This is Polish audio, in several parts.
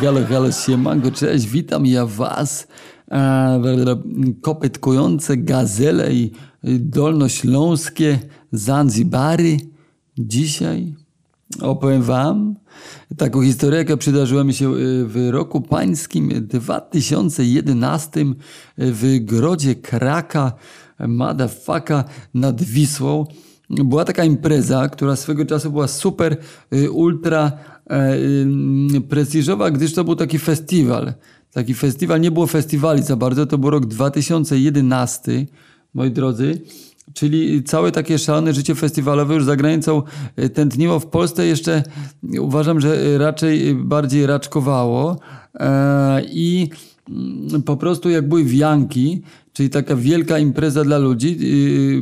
Halo, siemanko, cześć, witam ja was. Kopytkujące gazele i dolnośląskie Zanzibary. Dzisiaj opowiem wam taką historię, jaka przydarzyła mi się w roku pańskim 2011 w Grodzie Kraka, Madafaka nad Wisłą. Była taka impreza, która swego czasu była super, ultra prestiżowa, gdyż to był taki festiwal. Taki festiwal, nie było festiwali za bardzo, to był rok 2011, moi drodzy. Czyli całe takie szalone życie festiwalowe już za granicą tętniło. W Polsce jeszcze uważam, że raczej bardziej raczkowało. I po prostu jak były wianki, czyli taka wielka impreza dla ludzi,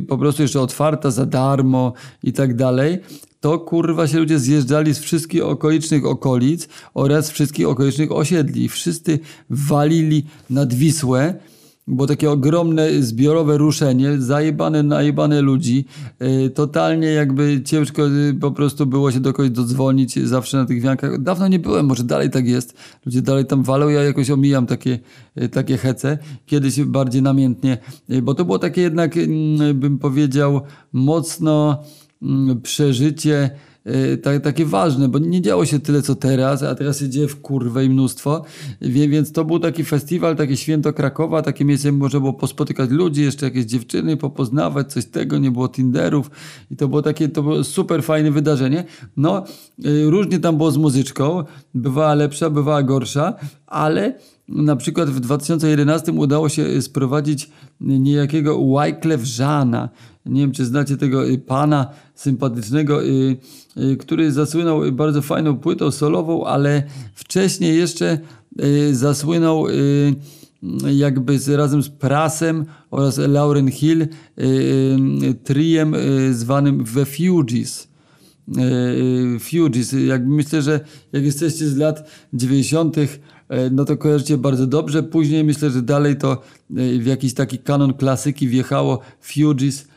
po prostu jeszcze otwarta za darmo i tak dalej, to kurwa się ludzie zjeżdżali z wszystkich okolicznych okolic oraz wszystkich okolicznych osiedli. Wszyscy walili nad Wisłę. Było takie ogromne, zbiorowe ruszenie, najebane ludzi. Totalnie jakby ciężko po prostu było się do kogoś dodzwonić zawsze na tych wiankach. Dawno nie byłem, może dalej tak jest. Ludzie dalej tam walą, ja jakoś omijam takie hece. Kiedyś bardziej namiętnie, bo to było takie jednak, bym powiedział, mocno przeżycie, takie ważne, bo nie działo się tyle co teraz, a teraz się dzieje w kurwę i mnóstwo, więc to był taki festiwal, takie święto Krakowa, takie miejsce, można było pospotykać ludzi, jeszcze jakieś dziewczyny, popoznawać, coś tego, nie było Tinderów i to było super fajne wydarzenie. No, różnie tam było z muzyczką, bywała lepsza, bywała gorsza, ale na przykład w 2011 udało się sprowadzić niejakiego Wyclef Jeana. Nie wiem, czy znacie tego pana sympatycznego, który zasłynął bardzo fajną płytą solową, ale wcześniej jeszcze zasłynął jakby razem z Prasem oraz Lauryn Hill triem zwanym The Fugees. Jakby myślę, że jak jesteście z lat 90. no to kojarzycie bardzo dobrze. Później myślę, że dalej to w jakiś taki kanon klasyki wjechało Fugees,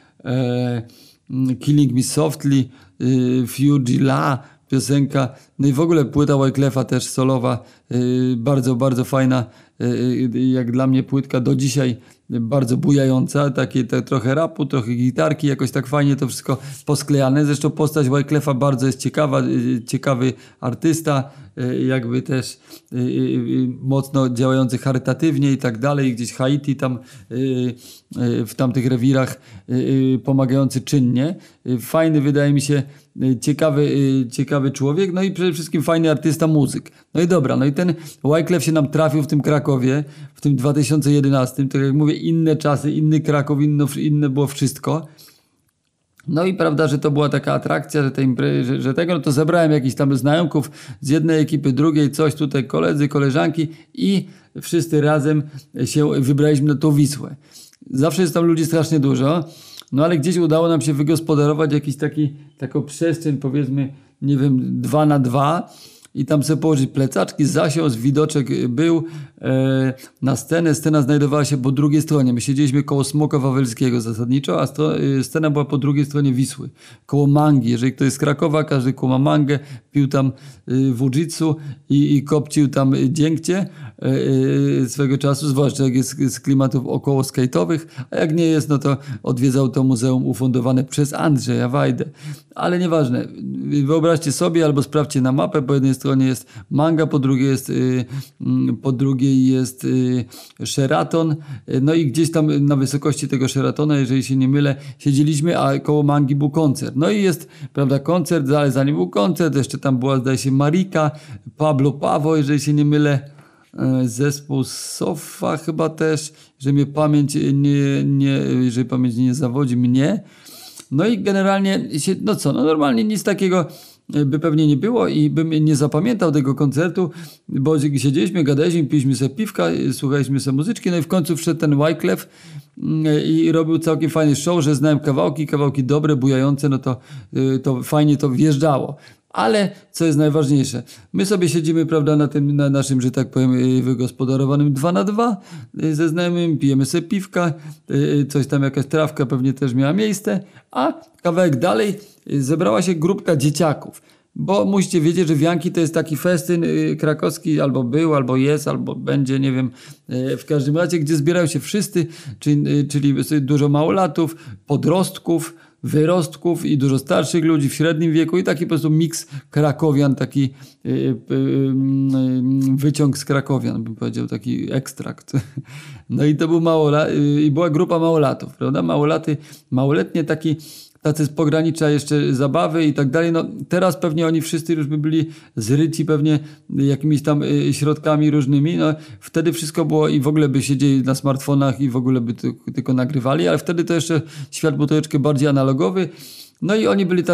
Killing Me Softly, Fugees La, piosenka, no i w ogóle płyta Wyclefa też solowa, bardzo, bardzo fajna, jak dla mnie płytka do dzisiaj bardzo bujająca, takie trochę rapu, trochę gitarki, jakoś tak fajnie to wszystko posklejane, zresztą postać Wyclefa bardzo jest ciekawa, ciekawy artysta, jakby też mocno działający charytatywnie i tak dalej, gdzieś Haiti tam w tamtych rewirach pomagający czynnie, fajny wydaje mi się, ciekawy człowiek, no i przede wszystkim fajny artysta muzyk. No i dobra, no i ten Wyclef się nam trafił w tym Krakowie, w tym 2011, tak jak mówię, inne czasy, inny Kraków, inne było wszystko. No i prawda, że to była taka atrakcja, no to zebrałem jakichś tam znajomków z jednej ekipy, drugiej, coś tutaj, koledzy, koleżanki i wszyscy razem się wybraliśmy na tą Wisłę. Zawsze jest tam ludzi strasznie dużo, no ale gdzieś udało nam się wygospodarować jakiś taką przestrzeń, powiedzmy, nie wiem, 2x2 i tam sobie położyć plecaczki, zasiąść, widoczek był na scenę. Scena znajdowała się po drugiej stronie. My siedzieliśmy koło Smoka Wawelskiego zasadniczo, a scena była po drugiej stronie Wisły, koło Mangi. Jeżeli ktoś z Krakowa, każdy kuma Mangę, pił tam wujitsu i kopcił tam dziękcie swego czasu, zwłaszcza jak jest z klimatów około skate'owych, a jak nie jest, no to odwiedzał to muzeum ufundowane przez Andrzeja Wajdę. Ale nieważne, wyobraźcie sobie albo sprawdźcie na mapę, po jednej stronie jest Manga, po drugiej jest Sheraton, no i gdzieś tam na wysokości tego Sheratona, jeżeli się nie mylę, siedzieliśmy, a koło Mangi był koncert. No i jest, prawda, koncert, ale zanim był koncert, jeszcze tam była, zdaje się, Marika, Pablo Pawo, jeżeli się nie mylę, zespół Sofa chyba też, jeżeli pamięć nie zawodzi mnie. No i generalnie się, normalnie nic takiego by pewnie nie było i bym nie zapamiętał tego koncertu, bo siedzieliśmy, gadaliśmy, piliśmy sobie piwka, słuchaliśmy sobie muzyczki, no i w końcu wszedł ten Wyclef i robił całkiem fajny show, że znałem kawałki dobre, bujające, no to fajnie to wjeżdżało. Ale co jest najważniejsze, my sobie siedzimy, prawda, na naszym, że tak powiem, wygospodarowanym 2x2 ze znajomymi, pijemy sobie piwka, coś tam, jakaś trawka pewnie też miała miejsce, a kawałek dalej zebrała się grupka dzieciaków. Bo musicie wiedzieć, że Wianki to jest taki festyn krakowski, albo był, albo jest, albo będzie, nie wiem, w każdym razie, gdzie zbierają się wszyscy, czyli dużo małolatów, podrostków, wyrostków i dużo starszych ludzi w średnim wieku i taki po prostu miks krakowian, taki wyciąg z krakowian, bym powiedział, taki ekstrakt. No i to był była grupa małolatów, prawda? Małoletnie tacy z pogranicza jeszcze zabawy i tak dalej. No teraz pewnie oni wszyscy już by byli zryci pewnie jakimiś tam środkami różnymi. No wtedy wszystko było i w ogóle by siedzieli na smartfonach i w ogóle by tylko nagrywali, ale wtedy to jeszcze świat był troszeczkę bardziej analogowy. No i oni byli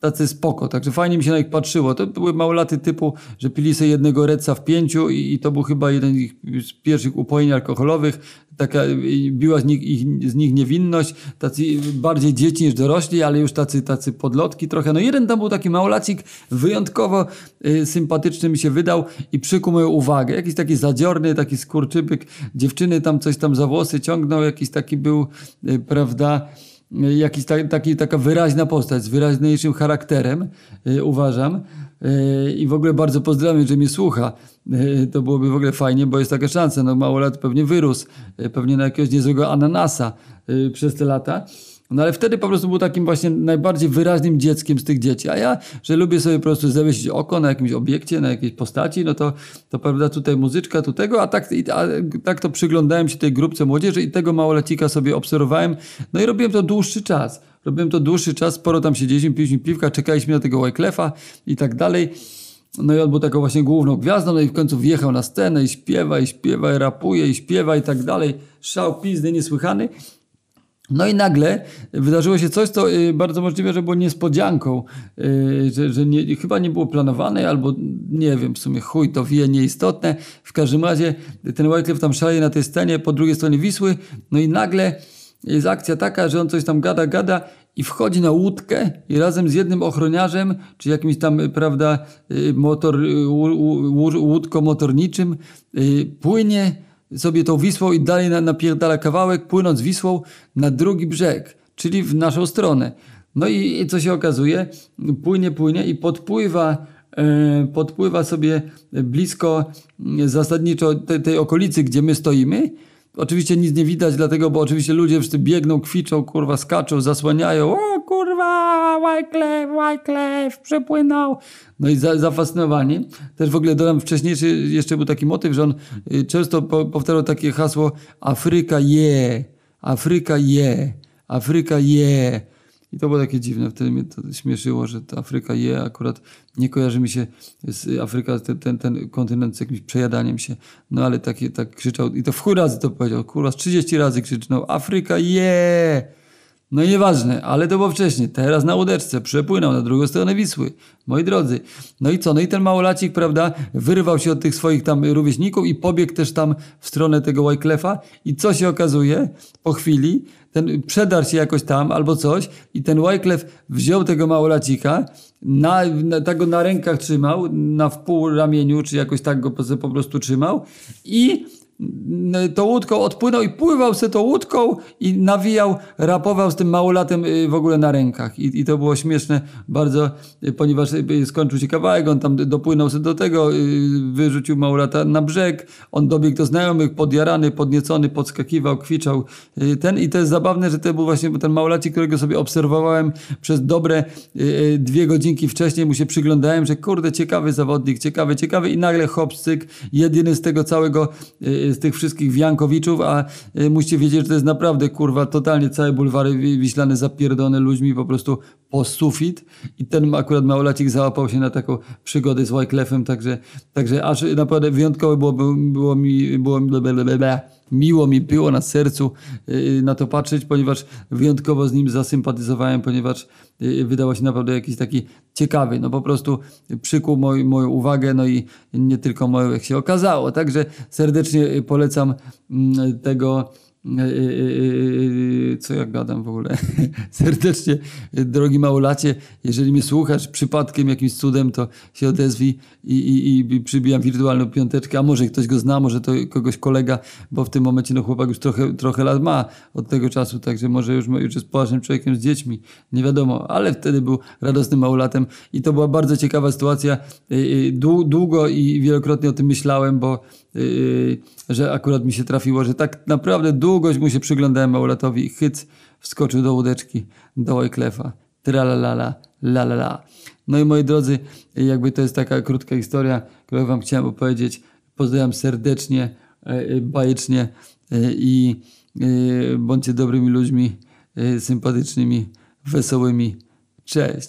tacy spoko, także fajnie mi się na nich patrzyło. To były małolaty typu, że pili sobie jednego Redsa w pięciu i to był chyba jeden z pierwszych upojeń alkoholowych. Taka biła z nich niewinność. Tacy bardziej dzieci niż dorośli, ale już tacy podlotki trochę. No jeden tam był taki małolacik, wyjątkowo sympatyczny mi się wydał i przykuł moją uwagę. Jakiś taki zadziorny, taki skurczybyk. Dziewczyny tam coś tam za włosy ciągnął. Jakiś taki był, prawda... Jakiś taka wyraźna postać z wyraźniejszym charakterem, uważam. I w ogóle bardzo pozdrawiam, że mnie słucha. To byłoby w ogóle fajnie, bo jest taka szansa. No mało lat pewnie wyrósł, pewnie na jakiegoś niezłego ananasa przez te lata. No ale wtedy po prostu był takim właśnie najbardziej wyraźnym dzieckiem z tych dzieci. A ja, że lubię sobie po prostu zawiesić oko na jakimś obiekcie, na jakiejś postaci, no to prawda, tutaj muzyczka, tu tego, a tak to przyglądałem się tej grupce młodzieży i tego małolecika sobie obserwowałem. No i robiłem to dłuższy czas. Sporo tam siedzieliśmy, piliśmy piwka, czekaliśmy na tego Wyclefa i tak dalej. No i on był taką właśnie główną gwiazdą, no i w końcu wjechał na scenę i śpiewa, i rapuje, i śpiewa i tak dalej. Szał pizdy niesłychany. No i nagle wydarzyło się coś, co bardzo możliwe, że było niespodzianką, że nie, chyba nie było planowane, albo nie wiem, w sumie chuj to wie, nieistotne. W każdym razie ten Wyclef tam szaleje na tej scenie po drugiej stronie Wisły, no i nagle jest akcja taka, że on coś tam gada i wchodzi na łódkę i razem z jednym ochroniarzem, czy jakimś tam, prawda, łódkomotorniczym płynie sobie tą Wisłą i dalej napierdala kawałek, płynąc Wisłą na drugi brzeg, czyli w naszą stronę. No i co się okazuje? Płynie i podpływa sobie blisko zasadniczo tej okolicy, gdzie my stoimy. Oczywiście nic nie widać, dlatego, bo oczywiście ludzie wszyscy biegną, kwiczą, kurwa, skaczą, zasłaniają. O kurwa, Wyclef, przepłynął. No i zafascynowani. Też w ogóle dodam, wcześniejszy jeszcze był taki motyw, że on często powtarzał takie hasło Afryka je, Afryka je, Afryka je. I to było takie dziwne, wtedy mnie to śmieszyło, że ta Afryka je, akurat nie kojarzy mi się z Afryka, ten kontynent z jakimś przejadaniem się, no ale tak krzyczał i to w chuj razy to powiedział, kurwa, 30 razy krzyczał, Afryka je, no nieważne, ale to było wcześniej, teraz na łódeczce, przepłynął na drugą stronę Wisły, moi drodzy, no i co, no i ten małolacik, prawda, wyrwał się od tych swoich tam rówieśników i pobiegł też tam w stronę tego Wyclefa i co się okazuje po chwili, ten przedarł się jakoś tam albo coś i ten Wyclef wziął tego małolacika, tak go na rękach trzymał, na wpół ramieniu, czy jakoś tak go po prostu trzymał i tą łódką odpłynął i pływał se tą łódką i nawijał, rapował z tym małolatem w ogóle na rękach. I to było śmieszne bardzo, ponieważ skończył się kawałek, on tam dopłynął se do tego, wyrzucił małolata na brzeg, on dobiegł do znajomych, podjarany, podniecony, podskakiwał, kwiczał. I to jest zabawne, że to był właśnie ten małolacik, którego sobie obserwowałem przez dobre 2 godzinki wcześniej, mu się przyglądałem, że kurde, ciekawy zawodnik, ciekawy i nagle hop, cyk, jedyny z tego całego... z tych wszystkich Wiankowiczów, a musicie wiedzieć, że to jest naprawdę, kurwa, totalnie całe bulwary wiślane zapierdolone ludźmi po prostu po sufit i ten akurat małolacik załapał się na taką przygodę z Wyclefem, także aż naprawdę wyjątkowo miło mi było na sercu na to patrzeć, ponieważ wyjątkowo z nim zasympatyzowałem, ponieważ wydawał się naprawdę jakiś taki ciekawy, no po prostu przykuł moją uwagę, no i nie tylko moją, jak się okazało, także serdecznie polecam tego Co ja gadam w ogóle? Serdecznie, drogi małolacie, jeżeli mnie słuchasz przypadkiem, jakimś cudem, to się odezwij i przybijam wirtualną piąteczkę, a może ktoś go zna, może to kogoś kolega, bo w tym momencie no chłopak już trochę lat ma od tego czasu, także może już jest poważnym człowiekiem z dziećmi, nie wiadomo, ale wtedy był radosnym małolatem i to była bardzo ciekawa sytuacja. Długo i wielokrotnie o tym myślałem, bo że akurat mi się trafiło, że tak naprawdę długość mu się przyglądałem małolatowi i hyc wskoczył do łódeczki, do Wyclefa. Tralalala, lalala. No i moi drodzy, jakby to jest taka krótka historia, którą wam chciałem opowiedzieć. Pozdrawiam serdecznie, bajecznie i bądźcie dobrymi ludźmi, sympatycznymi, wesołymi. Cześć!